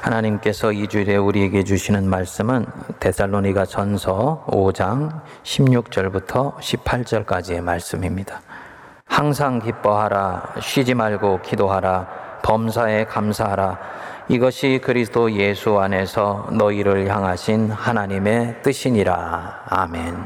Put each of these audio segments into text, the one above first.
하나님께서 이 주일에 우리에게 주시는 말씀은 데살로니가전서 5장 16절부터 18절까지의 말씀입니다. 항상 기뻐하라, 쉬지 말고 기도하라, 범사에 감사하라. 이것이 그리스도 예수 안에서 너희를 향하신 하나님의 뜻이니라. 아멘.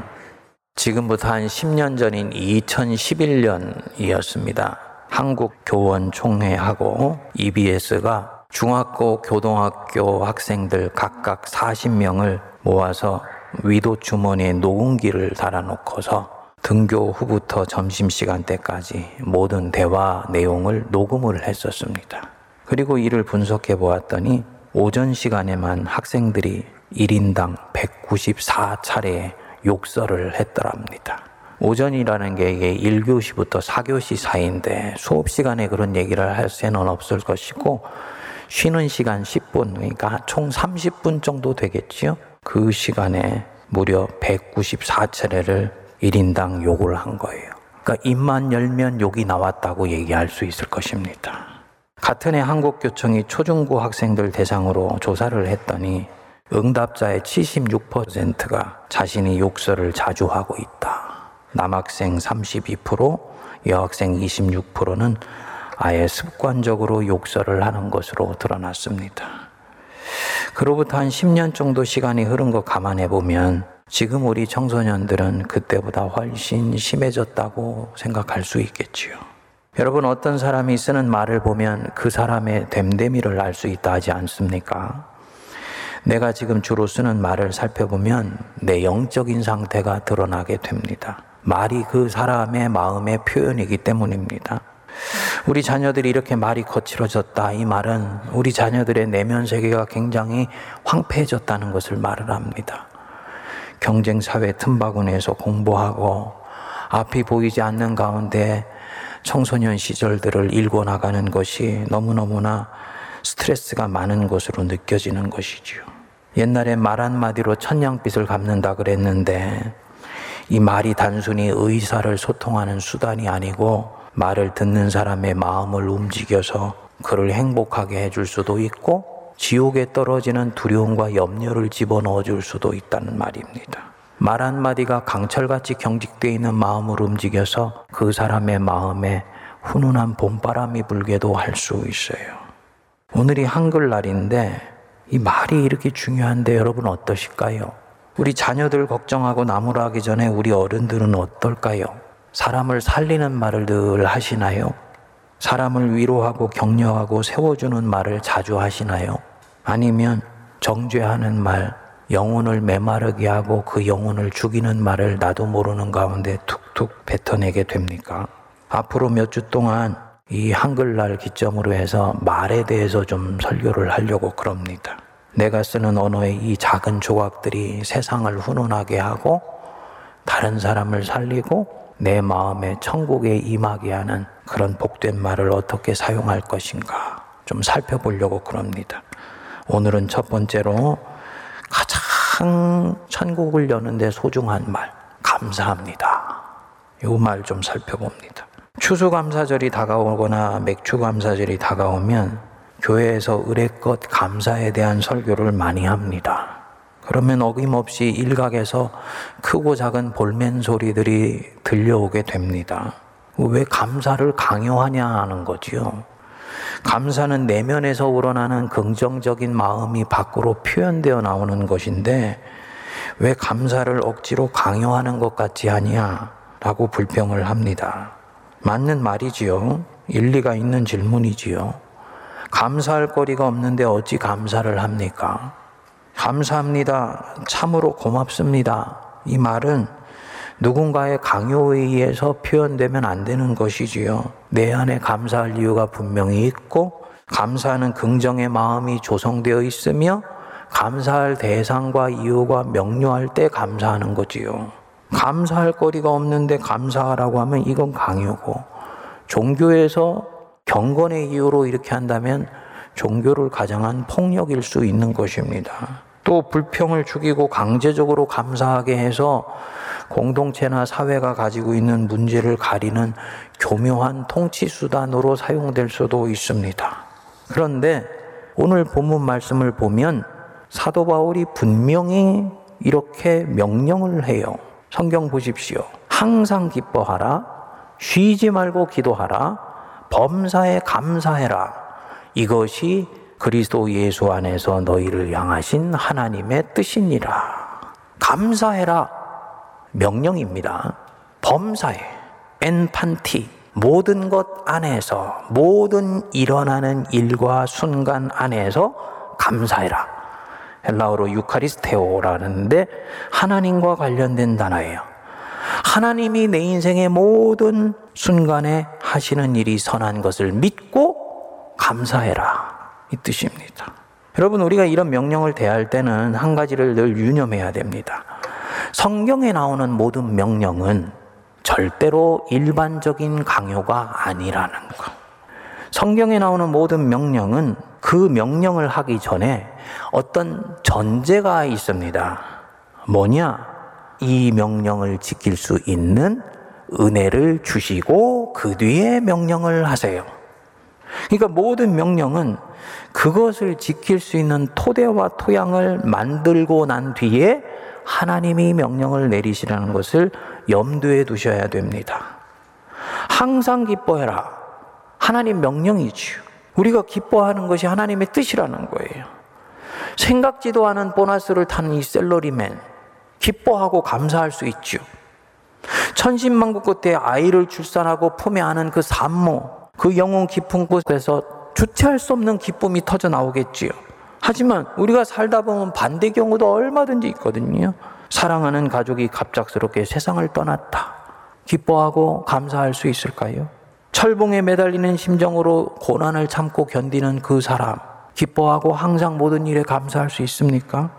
지금부터 한 10년 전인 2011년이었습니다. 한국교원총회하고 EBS가 중학교, 교동학교 학생들 각각 40명을 모아서 위도주머니에 녹음기를 달아놓고서 등교 후부터 점심시간 때까지 모든 대화 내용을 녹음을 했었습니다. 그리고 이를 분석해 보았더니 오전 시간에만 학생들이 1인당 194차례의 욕설을 했더랍니다. 오전이라는 게 이게 1교시부터 4교시 사이인데 수업시간에 그런 얘기를 할 새는 없을 것이고 쉬는 시간 10분, 그러니까 총 30분 정도 되겠지요. 그 시간에 무려 194차례를 1인당 욕을 한 거예요. 그러니까 입만 열면 욕이 나왔다고 얘기할 수 있을 것입니다. 같은 해 한국교총이 초중고 학생들 대상으로 조사를 했더니 응답자의 76%가 자신이 욕설을 자주 하고 있다. 남학생 32%, 여학생 26%는 아예 습관적으로 욕설을 하는 것으로 드러났습니다. 그로부터 한 10년 정도 시간이 흐른 거 감안해 보면 지금 우리 청소년들은 그때보다 훨씬 심해졌다고 생각할 수 있겠지요. 여러분, 어떤 사람이 쓰는 말을 보면 그 사람의 됨됨이를 알 수 있다 하지 않습니까? 내가 지금 주로 쓰는 말을 살펴보면 내 영적인 상태가 드러나게 됩니다. 말이 그 사람의 마음의 표현이기 때문입니다. 우리 자녀들이 이렇게 말이 거칠어졌다, 이 말은 우리 자녀들의 내면 세계가 굉장히 황폐해졌다는 것을 말을 합니다. 경쟁사회 틈바구니에서 공부하고 앞이 보이지 않는 가운데 청소년 시절들을 일궈 나가는 것이 너무너무나 스트레스가 많은 것으로 느껴지는 것이지요. 옛날에 말 한마디로 천냥빚을 갚는다 그랬는데 이 말이 단순히 의사를 소통하는 수단이 아니고 말을 듣는 사람의 마음을 움직여서 그를 행복하게 해줄 수도 있고 지옥에 떨어지는 두려움과 염려를 집어넣어 줄 수도 있다는 말입니다. 말 한마디가 강철같이 경직되어 있는 마음을 움직여서 그 사람의 마음에 훈훈한 봄바람이 불게도 할 수 있어요. 오늘이 한글날인데 이 말이 이렇게 중요한데 여러분 어떠실까요? 우리 자녀들 걱정하고 나무라기 전에 우리 어른들은 어떨까요? 사람을 살리는 말을 늘 하시나요? 사람을 위로하고 격려하고 세워주는 말을 자주 하시나요? 아니면 정죄하는 말, 영혼을 메마르게 하고 그 영혼을 죽이는 말을 나도 모르는 가운데 툭툭 뱉어내게 됩니까? 앞으로 몇 주 동안 이 한글날 기점으로 해서 말에 대해서 좀 설교를 하려고 그럽니다. 내가 쓰는 언어의 이 작은 조각들이 세상을 훈훈하게 하고 다른 사람을 살리고 내 마음에 천국에 임하게 하는 그런 복된 말을 어떻게 사용할 것인가 좀 살펴보려고 그럽니다. 오늘은 첫 번째로 가장 천국을 여는데 소중한 말, 감사합니다. 이 말 좀 살펴봅니다. 추수감사절이 다가오거나 맥추감사절이 다가오면 교회에서 의례껏 감사에 대한 설교를 많이 합니다. 그러면 어김없이 일각에서 크고 작은 볼멘 소리들이 들려오게 됩니다. 왜 감사를 강요하냐 하는 거지요. 감사는 내면에서 우러나는 긍정적인 마음이 밖으로 표현되어 나오는 것인데 왜 감사를 억지로 강요하는 것 같지 않냐라고 불평을 합니다. 맞는 말이지요. 일리가 있는 질문이지요. 감사할 거리가 없는데 어찌 감사를 합니까? 감사합니다. 참으로 고맙습니다. 이 말은 누군가의 강요에 의해서 표현되면 안 되는 것이지요. 내 안에 감사할 이유가 분명히 있고 감사하는 긍정의 마음이 조성되어 있으며 감사할 대상과 이유가 명료할 때 감사하는 거지요. 감사할 거리가 없는데 감사하라고 하면 이건 강요고 종교에서 경건의 이유로 이렇게 한다면 종교를 가장한 폭력일 수 있는 것입니다. 또 불평을 죽이고 강제적으로 감사하게 해서 공동체나 사회가 가지고 있는 문제를 가리는 교묘한 통치 수단으로 사용될 수도 있습니다. 그런데 오늘 본문 말씀을 보면 사도 바울이 분명히 이렇게 명령을 해요. 성경 보십시오. 항상 기뻐하라. 쉬지 말고 기도하라. 범사에 감사해라. 이것이 그리스도 예수 안에서 너희를 향하신 하나님의 뜻이니라. 감사해라. 명령입니다. 범사에, 엔판티, 모든 것 안에서, 모든 일어나는 일과 순간 안에서 감사해라. 헬라어로 유카리스테오라는데 하나님과 관련된 단어예요. 하나님이 내 인생의 모든 순간에 하시는 일이 선한 것을 믿고 감사해라. 이 뜻입니다. 여러분, 우리가 이런 명령을 대할 때는 한 가지를 늘 유념해야 됩니다. 성경에 나오는 모든 명령은 절대로 일반적인 강요가 아니라는 것. 성경에 나오는 모든 명령은 그 명령을 하기 전에 어떤 전제가 있습니다. 뭐냐? 이 명령을 지킬 수 있는 은혜를 주시고 그 뒤에 명령을 하세요. 그러니까 모든 명령은 그것을 지킬 수 있는 토대와 토양을 만들고 난 뒤에 하나님이 명령을 내리시라는 것을 염두에 두셔야 됩니다. 항상 기뻐해라. 하나님 명령이지요. 우리가 기뻐하는 것이 하나님의 뜻이라는 거예요. 생각지도 않은 보너스를 타는 이 샐러리맨, 기뻐하고 감사할 수 있죠. 천신만고 끝에 아이를 출산하고 품에 안은 그 산모, 그 영혼 깊은 곳에서 주체할 수 없는 기쁨이 터져 나오겠지요. 하지만 우리가 살다 보면 반대 경우도 얼마든지 있거든요. 사랑하는 가족이 갑작스럽게 세상을 떠났다. 기뻐하고 감사할 수 있을까요? 철봉에 매달리는 심정으로 고난을 참고 견디는 그 사람, 기뻐하고 항상 모든 일에 감사할 수 있습니까?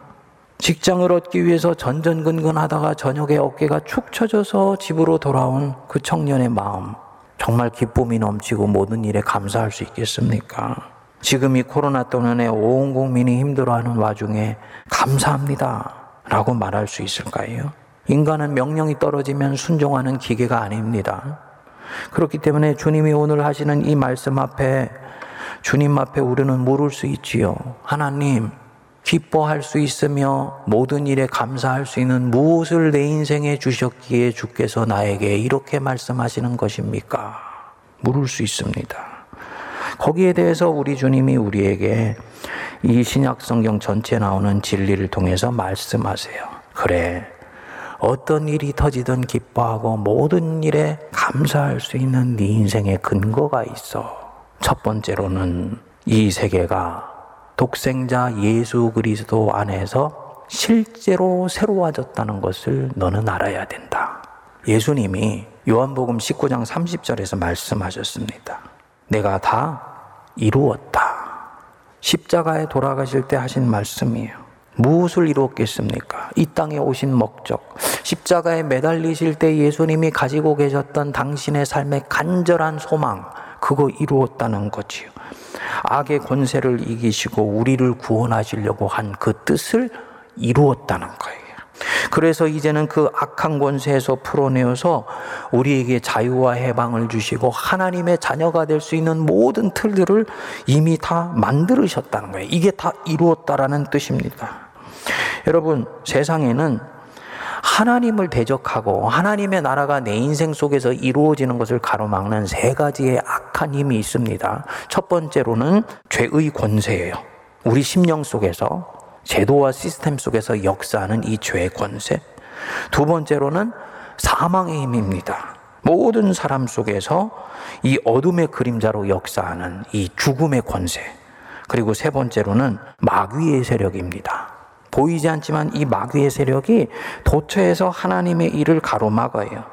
직장을 얻기 위해서 전전근근하다가 저녁에 어깨가 축 처져서 집으로 돌아온 그 청년의 마음, 정말 기쁨이 넘치고 모든 일에 감사할 수 있겠습니까? 지금 이 코로나 때문에 온 국민이 힘들어하는 와중에 감사합니다 라고 말할 수 있을까요? 인간은 명령이 떨어지면 순종하는 기계가 아닙니다. 그렇기 때문에 주님이 오늘 하시는 이 말씀 앞에, 주님 앞에 우리는 물을 수 있지요. 하나님, 기뻐할 수 있으며 모든 일에 감사할 수 있는 무엇을 내 인생에 주셨기에 주께서 나에게 이렇게 말씀하시는 것입니까? 물을 수 있습니다. 거기에 대해서 우리 주님이 우리에게 이 신약 성경 전체에 나오는 진리를 통해서 말씀하세요. 그래, 어떤 일이 터지든 기뻐하고 모든 일에 감사할 수 있는 네 인생의 근거가 있어. 첫 번째로는 이 세계가 독생자 예수 그리스도 안에서 실제로 새로워졌다는 것을 너는 알아야 된다. 예수님이 요한복음 19장 30절에서 말씀하셨습니다. 내가 다 이루었다. 십자가에 돌아가실 때 하신 말씀이에요. 무엇을 이루었겠습니까? 이 땅에 오신 목적, 십자가에 매달리실 때 예수님이 가지고 계셨던 당신의 삶의 간절한 소망, 그거 이루었다는 거지요. 악의 권세를 이기시고 우리를 구원하시려고 한 그 뜻을 이루었다는 거예요. 그래서 이제는 그 악한 권세에서 풀어내어서 우리에게 자유와 해방을 주시고 하나님의 자녀가 될 수 있는 모든 틀들을 이미 다 만들으셨다는 거예요. 이게 다 이루었다라는 뜻입니다. 여러분, 세상에는 하나님을 대적하고 하나님의 나라가 내 인생 속에서 이루어지는 것을 가로막는 세 가지의 악한 힘이 있습니다. 첫 번째로는 죄의 권세예요. 우리 심령 속에서, 제도와 시스템 속에서 역사하는 이 죄의 권세. 두 번째로는 사망의 힘입니다. 모든 사람 속에서 이 어둠의 그림자로 역사하는 이 죽음의 권세. 그리고 세 번째로는 마귀의 세력입니다. 보이지 않지만 이 마귀의 세력이 도처에서 하나님의 일을 가로막아요.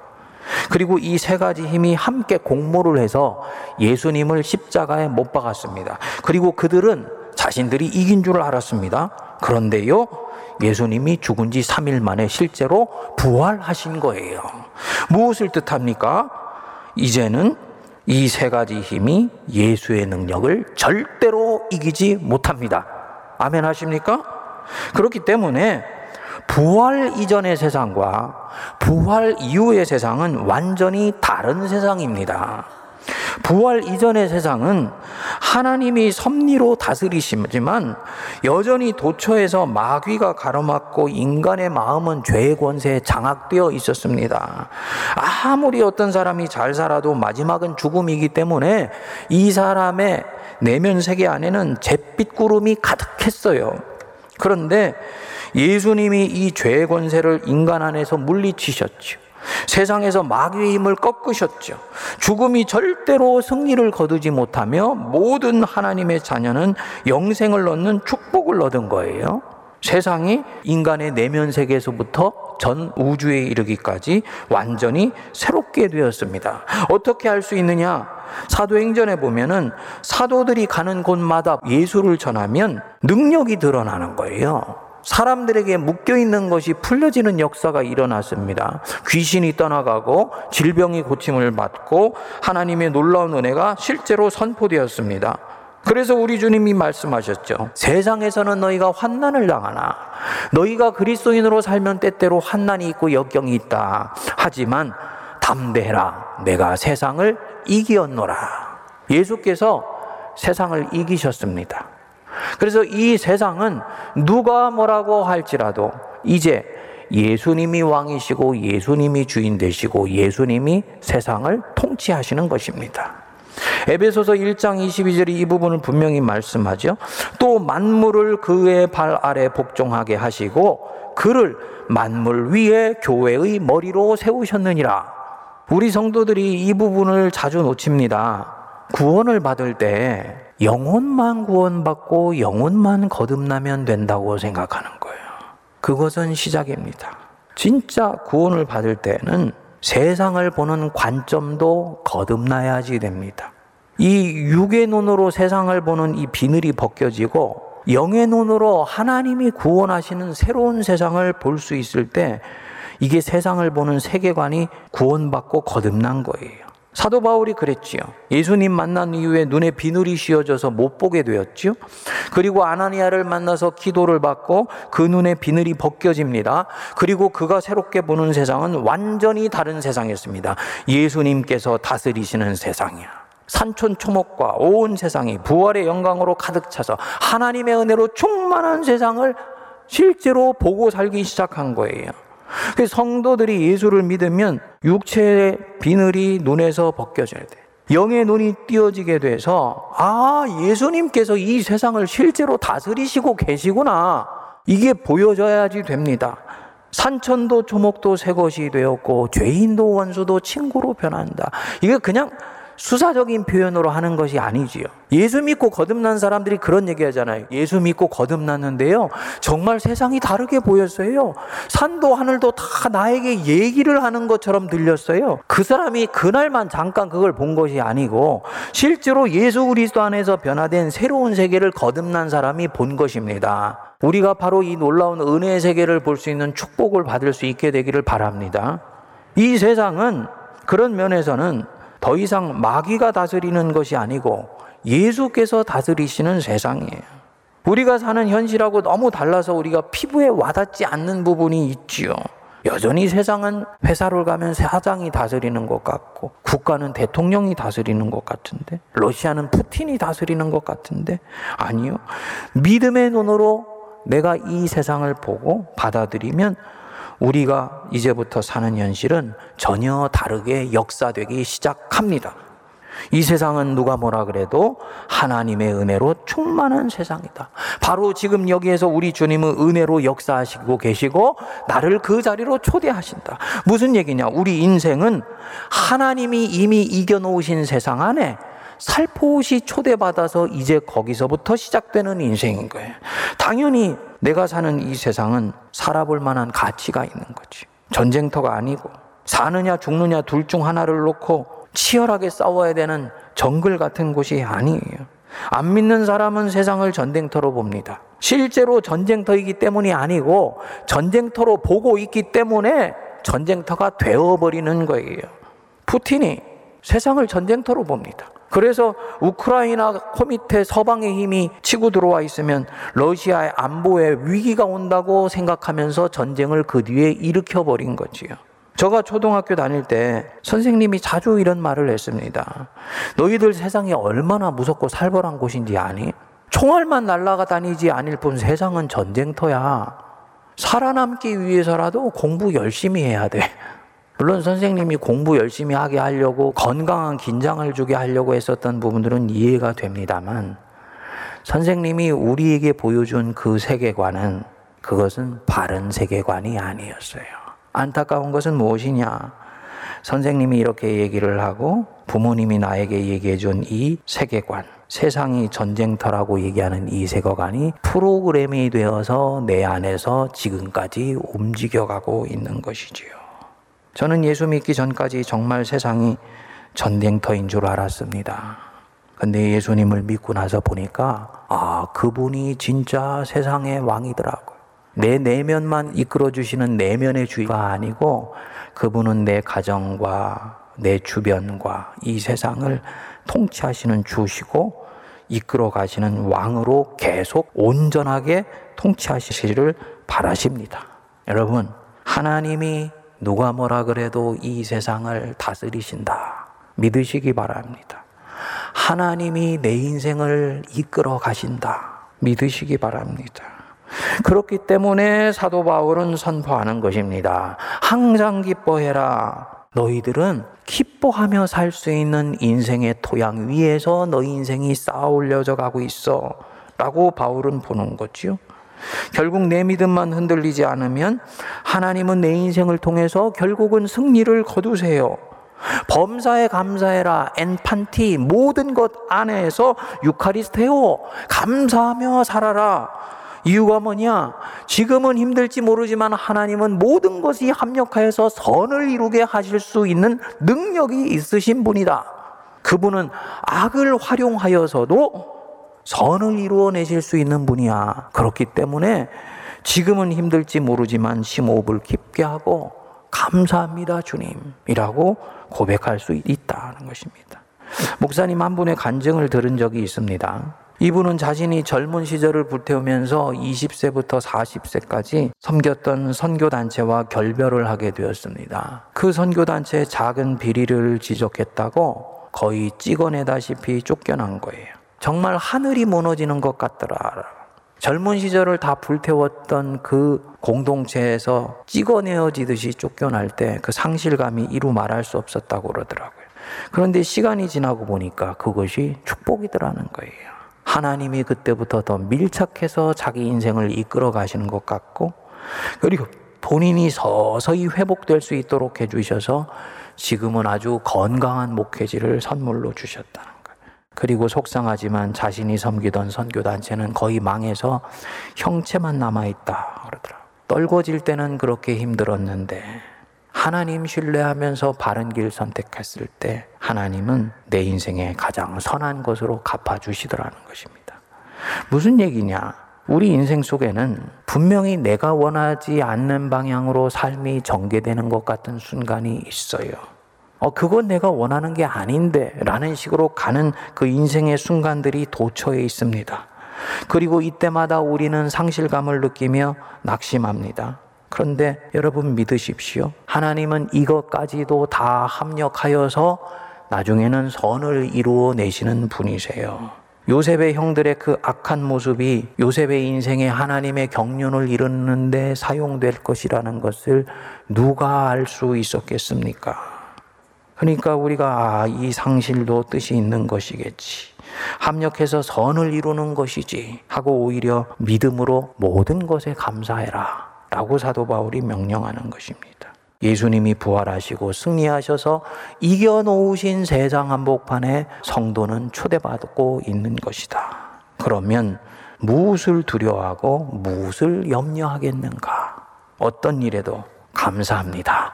그리고 이 세 가지 힘이 함께 공모를 해서 예수님을 십자가에 못 박았습니다. 그리고 그들은 자신들이 이긴 줄 알았습니다. 그런데요, 예수님이 죽은 지 3일 만에 실제로 부활하신 거예요. 무엇을 뜻합니까? 이제는 이 세 가지 힘이 예수의 능력을 절대로 이기지 못합니다. 아멘 하십니까? 그렇기 때문에 부활 이전의 세상과 부활 이후의 세상은 완전히 다른 세상입니다. 부활 이전의 세상은 하나님이 섭리로 다스리시지만 여전히 도처에서 마귀가 가로막고 인간의 마음은 죄의 권세에 장악되어 있었습니다. 아무리 어떤 사람이 잘 살아도 마지막은 죽음이기 때문에 이 사람의 내면 세계 안에는 잿빛 구름이 가득했어요. 그런데 예수님이 이 죄의 권세를 인간 안에서 물리치셨죠. 세상에서 마귀의 힘을 꺾으셨죠. 죽음이 절대로 승리를 거두지 못하며 모든 하나님의 자녀는 영생을 얻는 축복을 얻은 거예요. 세상이 인간의 내면 세계에서부터 전 우주에 이르기까지 완전히 새롭게 되었습니다. 어떻게 할 수 있느냐? 사도행전에 보면은 사도들이 가는 곳마다 예수를 전하면 능력이 드러나는 거예요. 사람들에게 묶여있는 것이 풀려지는 역사가 일어났습니다. 귀신이 떠나가고 질병이 고침을 받고 하나님의 놀라운 은혜가 실제로 선포되었습니다. 그래서 우리 주님이 말씀하셨죠. 세상에서는 너희가 환난을 당하나 너희가 그리스도인으로 살면 때때로 환난이 있고 역경이 있다. 하지만 담대해라. 내가 세상을 이기었노라. 예수께서 세상을 이기셨습니다. 그래서 이 세상은 누가 뭐라고 할지라도 이제 예수님이 왕이시고 예수님이 주인 되시고 예수님이 세상을 통치하시는 것입니다. 에베소서 1장 22절이 이 부분을 분명히 말씀하죠. 또 만물을 그의 발 아래 복종하게 하시고 그를 만물 위에 교회의 머리로 세우셨느니라. 우리 성도들이 이 부분을 자주 놓칩니다. 구원을 받을 때 영혼만 구원받고 영혼만 거듭나면 된다고 생각하는 거예요. 그것은 시작입니다. 진짜 구원을 받을 때는 세상을 보는 관점도 거듭나야지 됩니다. 이 육의 눈으로 세상을 보는 이 비늘이 벗겨지고 영의 눈으로 하나님이 구원하시는 새로운 세상을 볼 수 있을 때 이게 세상을 보는 세계관이 구원받고 거듭난 거예요. 사도 바울이 그랬지요. 예수님 만난 이후에 눈에 비늘이 씌워져서 못 보게 되었지요. 그리고 아나니아를 만나서 기도를 받고 그 눈에 비늘이 벗겨집니다. 그리고 그가 새롭게 보는 세상은 완전히 다른 세상이었습니다. 예수님께서 다스리시는 세상이야. 산촌초목과 온 세상이 부활의 영광으로 가득 차서 하나님의 은혜로 충만한 세상을 실제로 보고 살기 시작한 거예요. 그래서 성도들이 예수를 믿으면 육체의 비늘이 눈에서 벗겨져야 돼. 영의 눈이 띄어지게 돼서 아, 예수님께서 이 세상을 실제로 다스리시고 계시구나. 이게 보여져야지 됩니다. 산천도 초목도 새 것이 되었고 죄인도 원수도 친구로 변한다. 이게 그냥 수사적인 표현으로 하는 것이 아니지요. 예수 믿고 거듭난 사람들이 그런 얘기하잖아요. 예수 믿고 거듭났는데요, 정말 세상이 다르게 보였어요. 산도 하늘도 다 나에게 얘기를 하는 것처럼 들렸어요. 그 사람이 그날만 잠깐 그걸 본 것이 아니고 실제로 예수 그리스도 안에서 변화된 새로운 세계를 거듭난 사람이 본 것입니다. 우리가 바로 이 놀라운 은혜의 세계를 볼 수 있는 축복을 받을 수 있게 되기를 바랍니다. 이 세상은 그런 면에서는 더 이상 마귀가 다스리는 것이 아니고 예수께서 다스리시는 세상이에요. 우리가 사는 현실하고 너무 달라서 우리가 피부에 와닿지 않는 부분이 있지요. 여전히 세상은 회사를 가면 사장이 다스리는 것 같고 국가는 대통령이 다스리는 것 같은데 러시아는 푸틴이 다스리는 것 같은데 아니요. 믿음의 눈으로 내가 이 세상을 보고 받아들이면 우리가 이제부터 사는 현실은 전혀 다르게 역사되기 시작합니다. 이 세상은 누가 뭐라 그래도 하나님의 은혜로 충만한 세상이다. 바로 지금 여기에서 우리 주님은 은혜로 역사하시고 계시고 나를 그 자리로 초대하신다. 무슨 얘기냐? 우리 인생은 하나님이 이미 이겨놓으신 세상 안에 살포시 초대받아서 이제 거기서부터 시작되는 인생인 거예요. 당연히 내가 사는 이 세상은 살아볼 만한 가치가 있는 거지. 전쟁터가 아니고 사느냐 죽느냐 둘 중 하나를 놓고 치열하게 싸워야 되는 정글 같은 곳이 아니에요. 안 믿는 사람은 세상을 전쟁터로 봅니다. 실제로 전쟁터이기 때문이 아니고 전쟁터로 보고 있기 때문에 전쟁터가 되어버리는 거예요. 푸틴이 세상을 전쟁터로 봅니다. 그래서 우크라이나 코밑에 서방의 힘이 치고 들어와 있으면 러시아의 안보에 위기가 온다고 생각하면서 전쟁을 그 뒤에 일으켜버린 거지요. 제가 초등학교 다닐 때 선생님이 자주 이런 말을 했습니다. 너희들 세상이 얼마나 무섭고 살벌한 곳인지 아니? 총알만 날아가 다니지 않을 뿐 세상은 전쟁터야. 살아남기 위해서라도 공부 열심히 해야 돼. 물론 선생님이 공부 열심히 하게 하려고 건강한 긴장을 주게 하려고 했었던 부분들은 이해가 됩니다만, 선생님이 우리에게 보여준 그 세계관은, 그것은 바른 세계관이 아니었어요. 안타까운 것은 무엇이냐? 선생님이 이렇게 얘기를 하고 부모님이 나에게 얘기해 준 이 세계관, 세상이 전쟁터라고 얘기하는 이 세계관이 프로그램이 되어서 내 안에서 지금까지 움직여가고 있는 것이지요. 저는 예수 믿기 전까지 정말 세상이 전쟁터인 줄 알았습니다. 근데 예수님을 믿고 나서 보니까 그분이 진짜 세상의 왕이더라고요. 내 내면만 이끌어주시는 내면의 주의가 아니고 그분은 내 가정과 내 주변과 이 세상을 통치하시는 주시고 이끌어 가시는 왕으로 계속 온전하게 통치하시기를 바라십니다. 여러분, 하나님이 누가 뭐라 그래도 이 세상을 다스리신다 믿으시기 바랍니다. 하나님이 내 인생을 이끌어 가신다 믿으시기 바랍니다. 그렇기 때문에 사도 바울은 선포하는 것입니다. 항상 기뻐해라. 너희들은 기뻐하며 살 수 있는 인생의 토양 위에서 너희 인생이 쌓아 올려져 가고 있어 라고 바울은 보는 거지요. 결국 내 믿음만 흔들리지 않으면 하나님은 내 인생을 통해서 결국은 승리를 거두세요. 범사에 감사해라, 엔판티, 모든 것 안에서 유카리스테오, 감사하며 살아라. 이유가 뭐냐? 지금은 힘들지 모르지만 하나님은 모든 것이 합력하여서 선을 이루게 하실 수 있는 능력이 있으신 분이다. 그분은 악을 활용하여서도 선을 이루어내실 수 있는 분이야. 그렇기 때문에 지금은 힘들지 모르지만 심호흡을 깊게 하고 감사합니다 주님이라고 고백할 수 있다는 것입니다. 목사님 한 분의 간증을 들은 적이 있습니다. 이분은 자신이 젊은 시절을 불태우면서 20세부터 40세까지 섬겼던 선교단체와 결별을 하게 되었습니다. 그 선교단체의 작은 비리를 지적했다고 거의 찍어내다시피 쫓겨난 거예요. 정말 하늘이 무너지는 것 같더라. 젊은 시절을 다 불태웠던 그 공동체에서 찍어내어지듯이 쫓겨날 때 그 상실감이 이루 말할 수 없었다고 그러더라고요. 그런데 시간이 지나고 보니까 그것이 축복이더라는 거예요. 하나님이 그때부터 더 밀착해서 자기 인생을 이끌어 가시는 것 같고, 그리고 본인이 서서히 회복될 수 있도록 해주셔서 지금은 아주 건강한 목회지를 선물로 주셨다. 그리고 속상하지만 자신이 섬기던 선교단체는 거의 망해서 형체만 남아있다 그러더라고요. 떨궈질 때는 그렇게 힘들었는데 하나님 신뢰하면서 바른 길 선택했을 때 하나님은 내 인생의 가장 선한 것으로 갚아주시더라는 것입니다. 무슨 얘기냐? 우리 인생 속에는 분명히 내가 원하지 않는 방향으로 삶이 전개되는 것 같은 순간이 있어요. 그건 내가 원하는 게 아닌데 라는 식으로 가는 그 인생의 순간들이 도처에 있습니다. 그리고 이때마다 우리는 상실감을 느끼며 낙심합니다. 그런데 여러분 믿으십시오. 하나님은 이것까지도 다 합력하여서 나중에는 선을 이루어내시는 분이세요. 요셉의 형들의 그 악한 모습이 요셉의 인생에 하나님의 경륜을 이루는 데 사용될 것이라는 것을 누가 알 수 있었겠습니까? 그러니까 우리가 이 상실도 뜻이 있는 것이겠지, 합력해서 선을 이루는 것이지 하고 오히려 믿음으로 모든 것에 감사해라 라고 사도 바울이 명령하는 것입니다. 예수님이 부활하시고 승리하셔서 이겨놓으신 세상 한복판에 성도는 초대받고 있는 것이다. 그러면 무엇을 두려워하고 무엇을 염려하겠는가? 어떤 일에도 감사합니다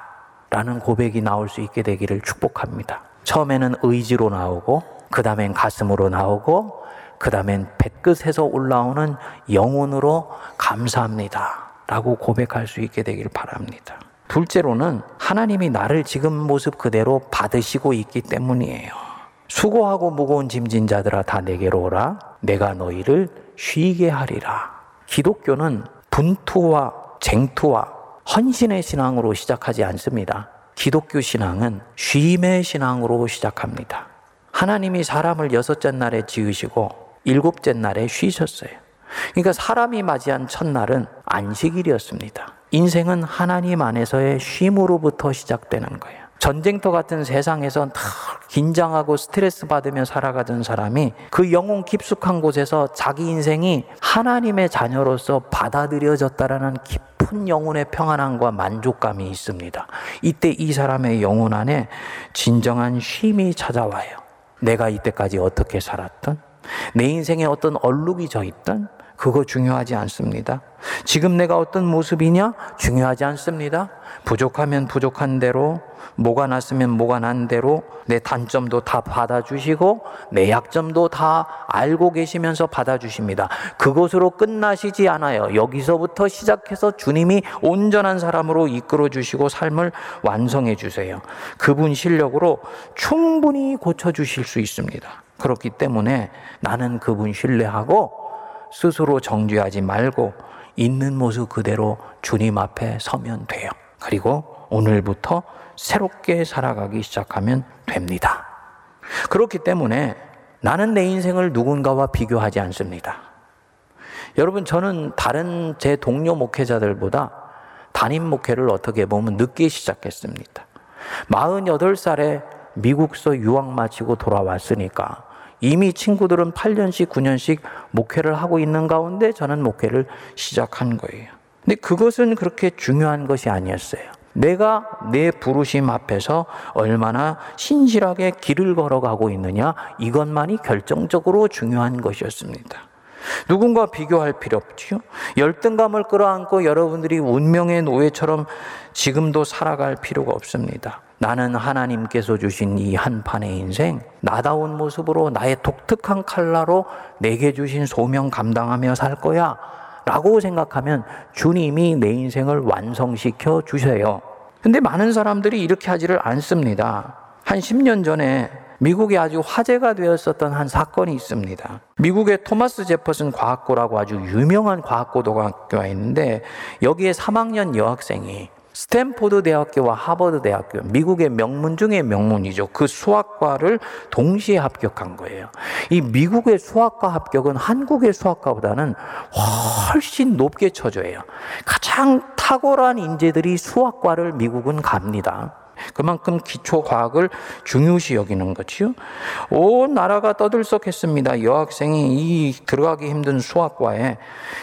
라는 고백이 나올 수 있게 되기를 축복합니다. 처음에는 의지로 나오고, 그 다음엔 가슴으로 나오고, 그 다음엔 배끝에서 올라오는 영혼으로 감사합니다 라고 고백할 수 있게 되기를 바랍니다. 둘째로는 하나님이 나를 지금 모습 그대로 받으시고 있기 때문이에요. 수고하고 무거운 짐진 자들아 다 내게로 오라, 내가 너희를 쉬게 하리라. 기독교는 분투와 쟁투와 헌신의 신앙으로 시작하지 않습니다. 기독교 신앙은 쉼의 신앙으로 시작합니다. 하나님이 사람을 6째 날에 지으시고 7째 날에 쉬셨어요. 그러니까 사람이 맞이한 첫날은 안식일이었습니다. 인생은 하나님 안에서의 쉼으로부터 시작되는 거예요. 전쟁터 같은 세상에서 늘 긴장하고 스트레스 받으며 살아가던 사람이 그 영혼 깊숙한 곳에서 자기 인생이 하나님의 자녀로서 받아들여졌다라는 깊은 영혼의 평안함과 만족감이 있습니다. 이때 이 사람의 영혼 안에 진정한 쉼이 찾아와요. 내가 이때까지 어떻게 살았던? 내 인생에 어떤 얼룩이 져 있던? 그거 중요하지 않습니다. 지금 내가 어떤 모습이냐? 중요하지 않습니다. 부족하면 부족한 대로, 뭐가 났으면 뭐가 난 대로, 내 단점도 다 받아주시고 내 약점도 다 알고 계시면서 받아주십니다. 그것으로 끝나시지 않아요. 여기서부터 시작해서 주님이 온전한 사람으로 이끌어주시고 삶을 완성해 주세요. 그분 실력으로 충분히 고쳐주실 수 있습니다. 그렇기 때문에 나는 그분 신뢰하고 스스로 정죄하지 말고 있는 모습 그대로 주님 앞에 서면 돼요. 그리고 오늘부터 새롭게 살아가기 시작하면 됩니다. 그렇기 때문에 나는 내 인생을 누군가와 비교하지 않습니다. 여러분, 저는 다른 제 동료 목회자들보다 담임 목회를 어떻게 보면 늦게 시작했습니다. 48살에 미국서 유학 마치고 돌아왔으니까 이미 친구들은 8년씩 9년씩 목회를 하고 있는 가운데 저는 목회를 시작한 거예요. 근데 그것은 그렇게 중요한 것이 아니었어요. 내가 내 부르심 앞에서 얼마나 신실하게 길을 걸어가고 있느냐, 이것만이 결정적으로 중요한 것이었습니다. 누군가 비교할 필요 없지요. 열등감을 끌어안고 여러분들이 운명의 노예처럼 지금도 살아갈 필요가 없습니다. 나는 하나님께서 주신 이 한판의 인생, 나다운 모습으로 나의 독특한 칼라로 내게 주신 소명 감당하며 살 거야 라고 생각하면 주님이 내 인생을 완성시켜 주세요. 근데 많은 사람들이 이렇게 하지를 않습니다. 한 10년 전에 미국에 아주 화제가 되었었던 한 사건이 있습니다. 미국의 토마스 제퍼슨 과학고라고 아주 유명한 과학고등학교가 있는데, 여기에 3학년 여학생이 스탠포드 대학교와 하버드 대학교, 미국의 명문 중에 명문이죠. 그 수학과를 동시에 합격한 거예요. 이 미국의 수학과 합격은 한국의 수학과보다는 훨씬 높게 쳐줘요. 가장 탁월한 인재들이 수학과를 미국은 갑니다. 그만큼 기초과학을 중요시 여기는 거지요. 온 나라가 떠들썩했습니다. 여학생이 이 들어가기 힘든 수학과에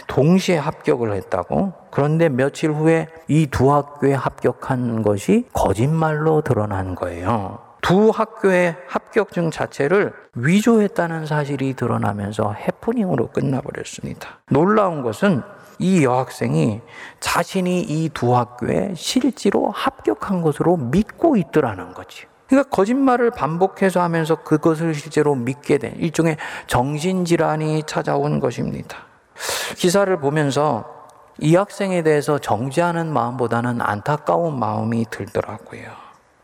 동시에 합격을 했다고. 그런데 며칠 후에 이 두 학교에 합격한 것이 거짓말로 드러난 거예요. 두 학교의 합격증 자체를 위조했다는 사실이 드러나면서 해프닝으로 끝나버렸습니다. 놀라운 것은 이 여학생이 자신이 이 두 학교에 실제로 합격한 것으로 믿고 있더라는 거지. 그러니까 거짓말을 반복해서 하면서 그것을 실제로 믿게 된 일종의 정신질환이 찾아온 것입니다. 기사를 보면서 이 학생에 대해서 정죄하는 마음보다는 안타까운 마음이 들더라고요.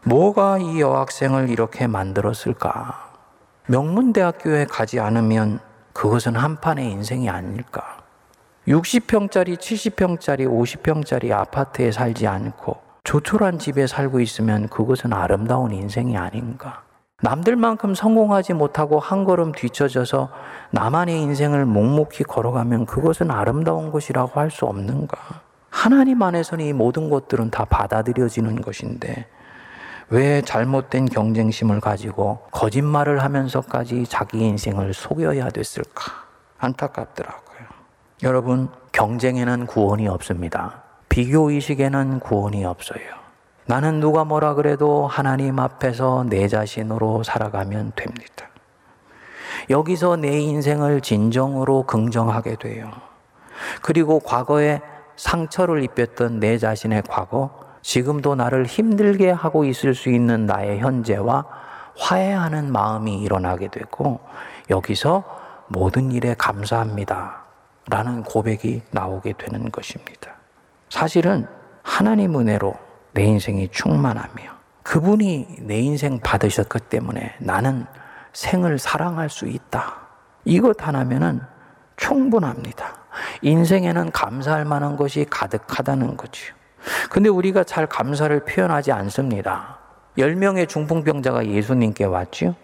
뭐가 이 여학생을 이렇게 만들었을까? 명문대학교에 가지 않으면 그것은 한판의 인생이 아닐까? 60평짜리, 70평짜리, 50평짜리 아파트에 살지 않고 조촐한 집에 살고 있으면 그것은 아름다운 인생이 아닌가. 남들만큼 성공하지 못하고 한 걸음 뒤처져서 나만의 인생을 묵묵히 걸어가면 그것은 아름다운 것이라고 할 수 없는가. 하나님 안에서는 이 모든 것들은 다 받아들여지는 것인데 왜 잘못된 경쟁심을 가지고 거짓말을 하면서까지 자기 인생을 속여야 됐을까. 안타깝더라고요. 여러분, 경쟁에는 구원이 없습니다. 비교의식에는 구원이 없어요. 나는 누가 뭐라 그래도 하나님 앞에서 내 자신으로 살아가면 됩니다. 여기서 내 인생을 진정으로 긍정하게 돼요. 그리고 과거에 상처를 입혔던 내 자신의 과거, 지금도 나를 힘들게 하고 있을 수 있는 나의 현재와 화해하는 마음이 일어나게 되고, 여기서 모든 일에 감사합니다 라는 고백이 나오게 되는 것입니다. 사실은 하나님 은혜로 내 인생이 충만하며 그분이 내 인생 받으셨기 때문에 나는 생을 사랑할 수 있다. 이것 하나면은 충분합니다. 인생에는 감사할 만한 것이 가득하다는 거죠. 근데 우리가 잘 감사를 표현하지 않습니다. 10명의 중풍병자가 예수님께 왔지요.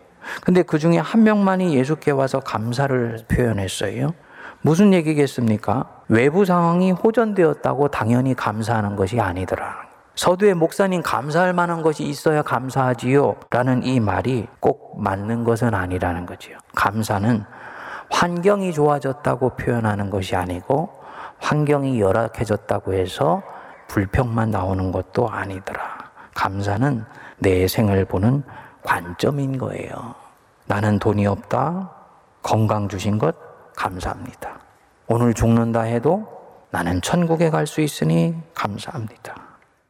근데 그 중에 한 명만이 예수께 와서 감사를 표현했어요. 무슨 얘기겠습니까? 외부 상황이 호전되었다고 당연히 감사하는 것이 아니더라. 서두에 목사님 감사할 만한 것이 있어야 감사하지요 라는 이 말이 꼭 맞는 것은 아니라는 거지요. 감사는 환경이 좋아졌다고 표현하는 것이 아니고 환경이 열악해졌다고 해서 불평만 나오는 것도 아니더라. 감사는 내 생을 보는 관점인 거예요. 나는 돈이 없다. 건강 주신 것 감사합니다. 오늘 죽는다 해도 나는 천국에 갈 수 있으니 감사합니다.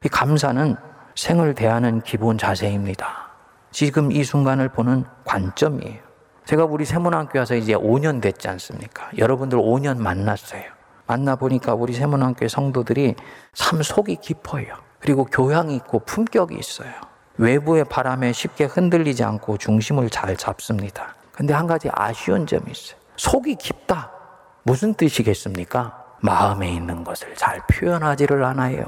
이 감사는 생을 대하는 기본 자세입니다. 지금 이 순간을 보는 관점이에요. 제가 우리 세문학교 와서 이제 5년 됐지 않습니까? 여러분들 5년 만났어요. 만나보니까 우리 세문학교의 성도들이 참 속이 깊어요. 그리고 교양이 있고 품격이 있어요. 외부의 바람에 쉽게 흔들리지 않고 중심을 잘 잡습니다. 근데 한 가지 아쉬운 점이 있어요. 속이 깊다. 무슨 뜻이겠습니까? 마음에 있는 것을 잘 표현하지를 않아요.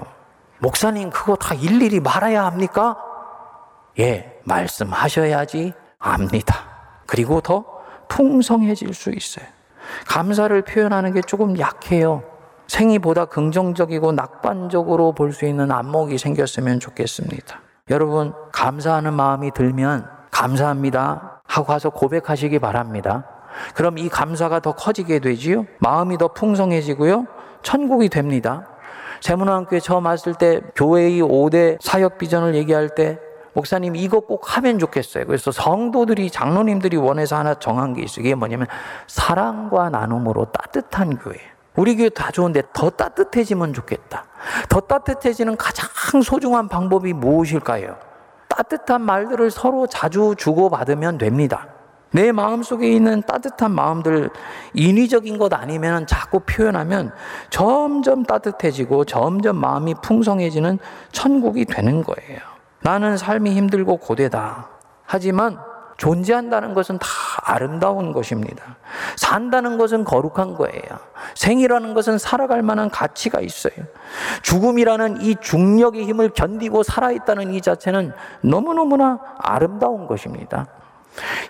목사님 그거 다 일일이 말아야 합니까? 예, 말씀하셔야지 압니다. 그리고 더 풍성해질 수 있어요. 감사를 표현하는 게 조금 약해요. 생이보다 긍정적이고 낙관적으로 볼 수 있는 안목이 생겼으면 좋겠습니다. 여러분, 감사하는 마음이 들면 감사합니다 하고 와서 고백하시기 바랍니다. 그럼 이 감사가 더 커지게 되지요. 마음이 더 풍성해지고요. 천국이 됩니다. 세문화학교에 처음 왔을 때 교회의 5대 사역 비전을 얘기할 때 목사님 이거 꼭 하면 좋겠어요. 그래서 성도들이 장로님들이 원해서 하나 정한 게 있어요. 이게 뭐냐면 사랑과 나눔으로 따뜻한 교회. 우리 교회 다 좋은데 더 따뜻해지면 좋겠다. 더 따뜻해지는 가장 소중한 방법이 무엇일까요? 따뜻한 말들을 서로 자주 주고받으면 됩니다. 내 마음속에 있는 따뜻한 마음들 인위적인 것 아니면 자꾸 표현하면 점점 따뜻해지고 점점 마음이 풍성해지는 천국이 되는 거예요. 나는 삶이 힘들고 고되다. 하지만 존재한다는 것은 다 아름다운 것입니다. 산다는 것은 거룩한 거예요. 생이라는 것은 살아갈 만한 가치가 있어요. 죽음이라는 이 중력의 힘을 견디고 살아있다는 이 자체는 너무너무나 아름다운 것입니다.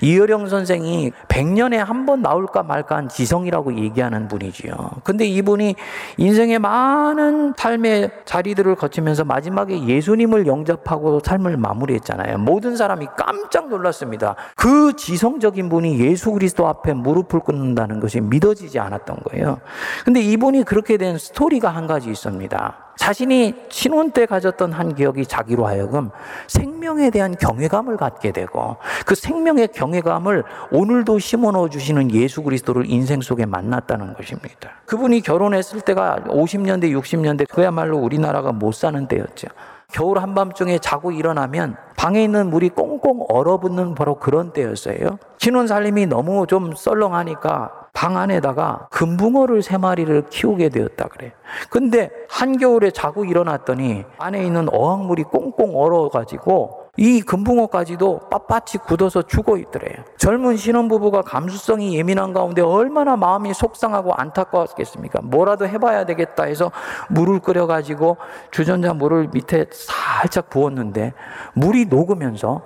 이어령 선생이 100년에 한 번 나올까 말까 한 지성이라고 얘기하는 분이지요. 근데 이분이 인생의 많은 삶의 자리들을 거치면서 마지막에 예수님을 영접하고 삶을 마무리했잖아요. 모든 사람이 깜짝 놀랐습니다. 그 지성적인 분이 예수 그리스도 앞에 무릎을 꿇는다는 것이 믿어지지 않았던 거예요. 근데 이분이 그렇게 된 스토리가 한 가지 있습니다. 자신이 신혼 때 가졌던 한 기억이 자기로 하여금 생명에 대한 경외감을 갖게 되고 그 생명의 경외감을 오늘도 심어넣어 주시는 예수 그리스도를 인생 속에 만났다는 것입니다. 그분이 결혼했을 때가 50년대, 60년대 그야말로 우리나라가 못 사는 때였죠. 겨울 한밤중에 자고 일어나면 방에 있는 물이 꽁꽁 얼어붙는 바로 그런 때였어요. 신혼살림이 너무 좀 썰렁하니까 방 안에다가 금붕어를 3마리를 키우게 되었다 그래요. 근데 한겨울에 자고 일어났더니 안에 있는 어항물이 꽁꽁 얼어가지고 이 금붕어까지도 빳빳이 굳어서 죽어 있더래요. 젊은 신혼부부가 감수성이 예민한 가운데 얼마나 마음이 속상하고 안타까웠겠습니까? 뭐라도 해봐야 되겠다 해서 물을 끓여가지고 주전자 물을 밑에 살짝 부었는데 물이 녹으면서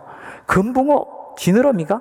금붕어 지느러미가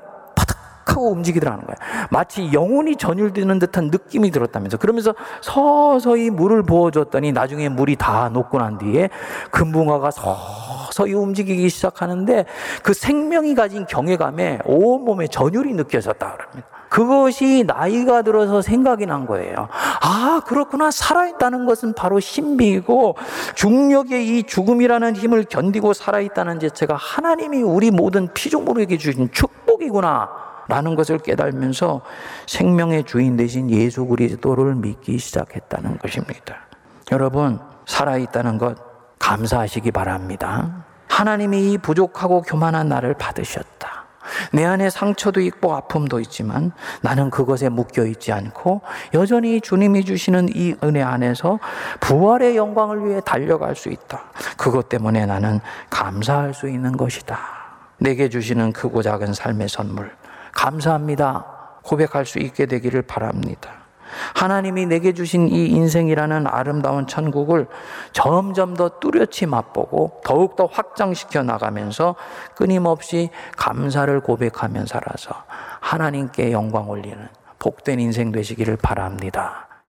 하고 움직이더라는 거예요. 마치 영혼이 전율되는 듯한 느낌이 들었다면서 그러면서 서서히 물을 부어줬더니 나중에 물이 다 녹고 난 뒤에 금붕어가 서서히 움직이기 시작하는데 그 생명이 가진 경외감에 온몸에 전율이 느껴졌다 그럽니다. 그것이 나이가 들어서 생각이 난 거예요. 아, 그렇구나. 살아있다는 것은 바로 신비이고 중력의 이 죽음이라는 힘을 견디고 살아있다는 자체가 하나님이 우리 모든 피조물에게 주신 축복이구나 라는 것을 깨달으면서 생명의 주인 되신 예수 그리스도를 믿기 시작했다는 것입니다. 여러분, 살아있다는 것 감사하시기 바랍니다. 하나님이 이 부족하고 교만한 나를 받으셨다. 내 안에 상처도 있고 아픔도 있지만 나는 그것에 묶여있지 않고 여전히 주님이 주시는 이 은혜 안에서 부활의 영광을 위해 달려갈 수 있다. 그것 때문에 나는 감사할 수 있는 것이다. 내게 주시는 크고 작은 삶의 선물 감사합니다. 고백할 수 있게 되기를 바랍니다. 하나님이 내게 주신 이 인생이라는 아름다운 천국을 점점 더 뚜렷이 맛보고 더욱더 확장시켜 나가면서 끊임없이 감사를 고백하며 살아서 하나님께 영광 올리는 복된 인생 되시기를 바랍니다.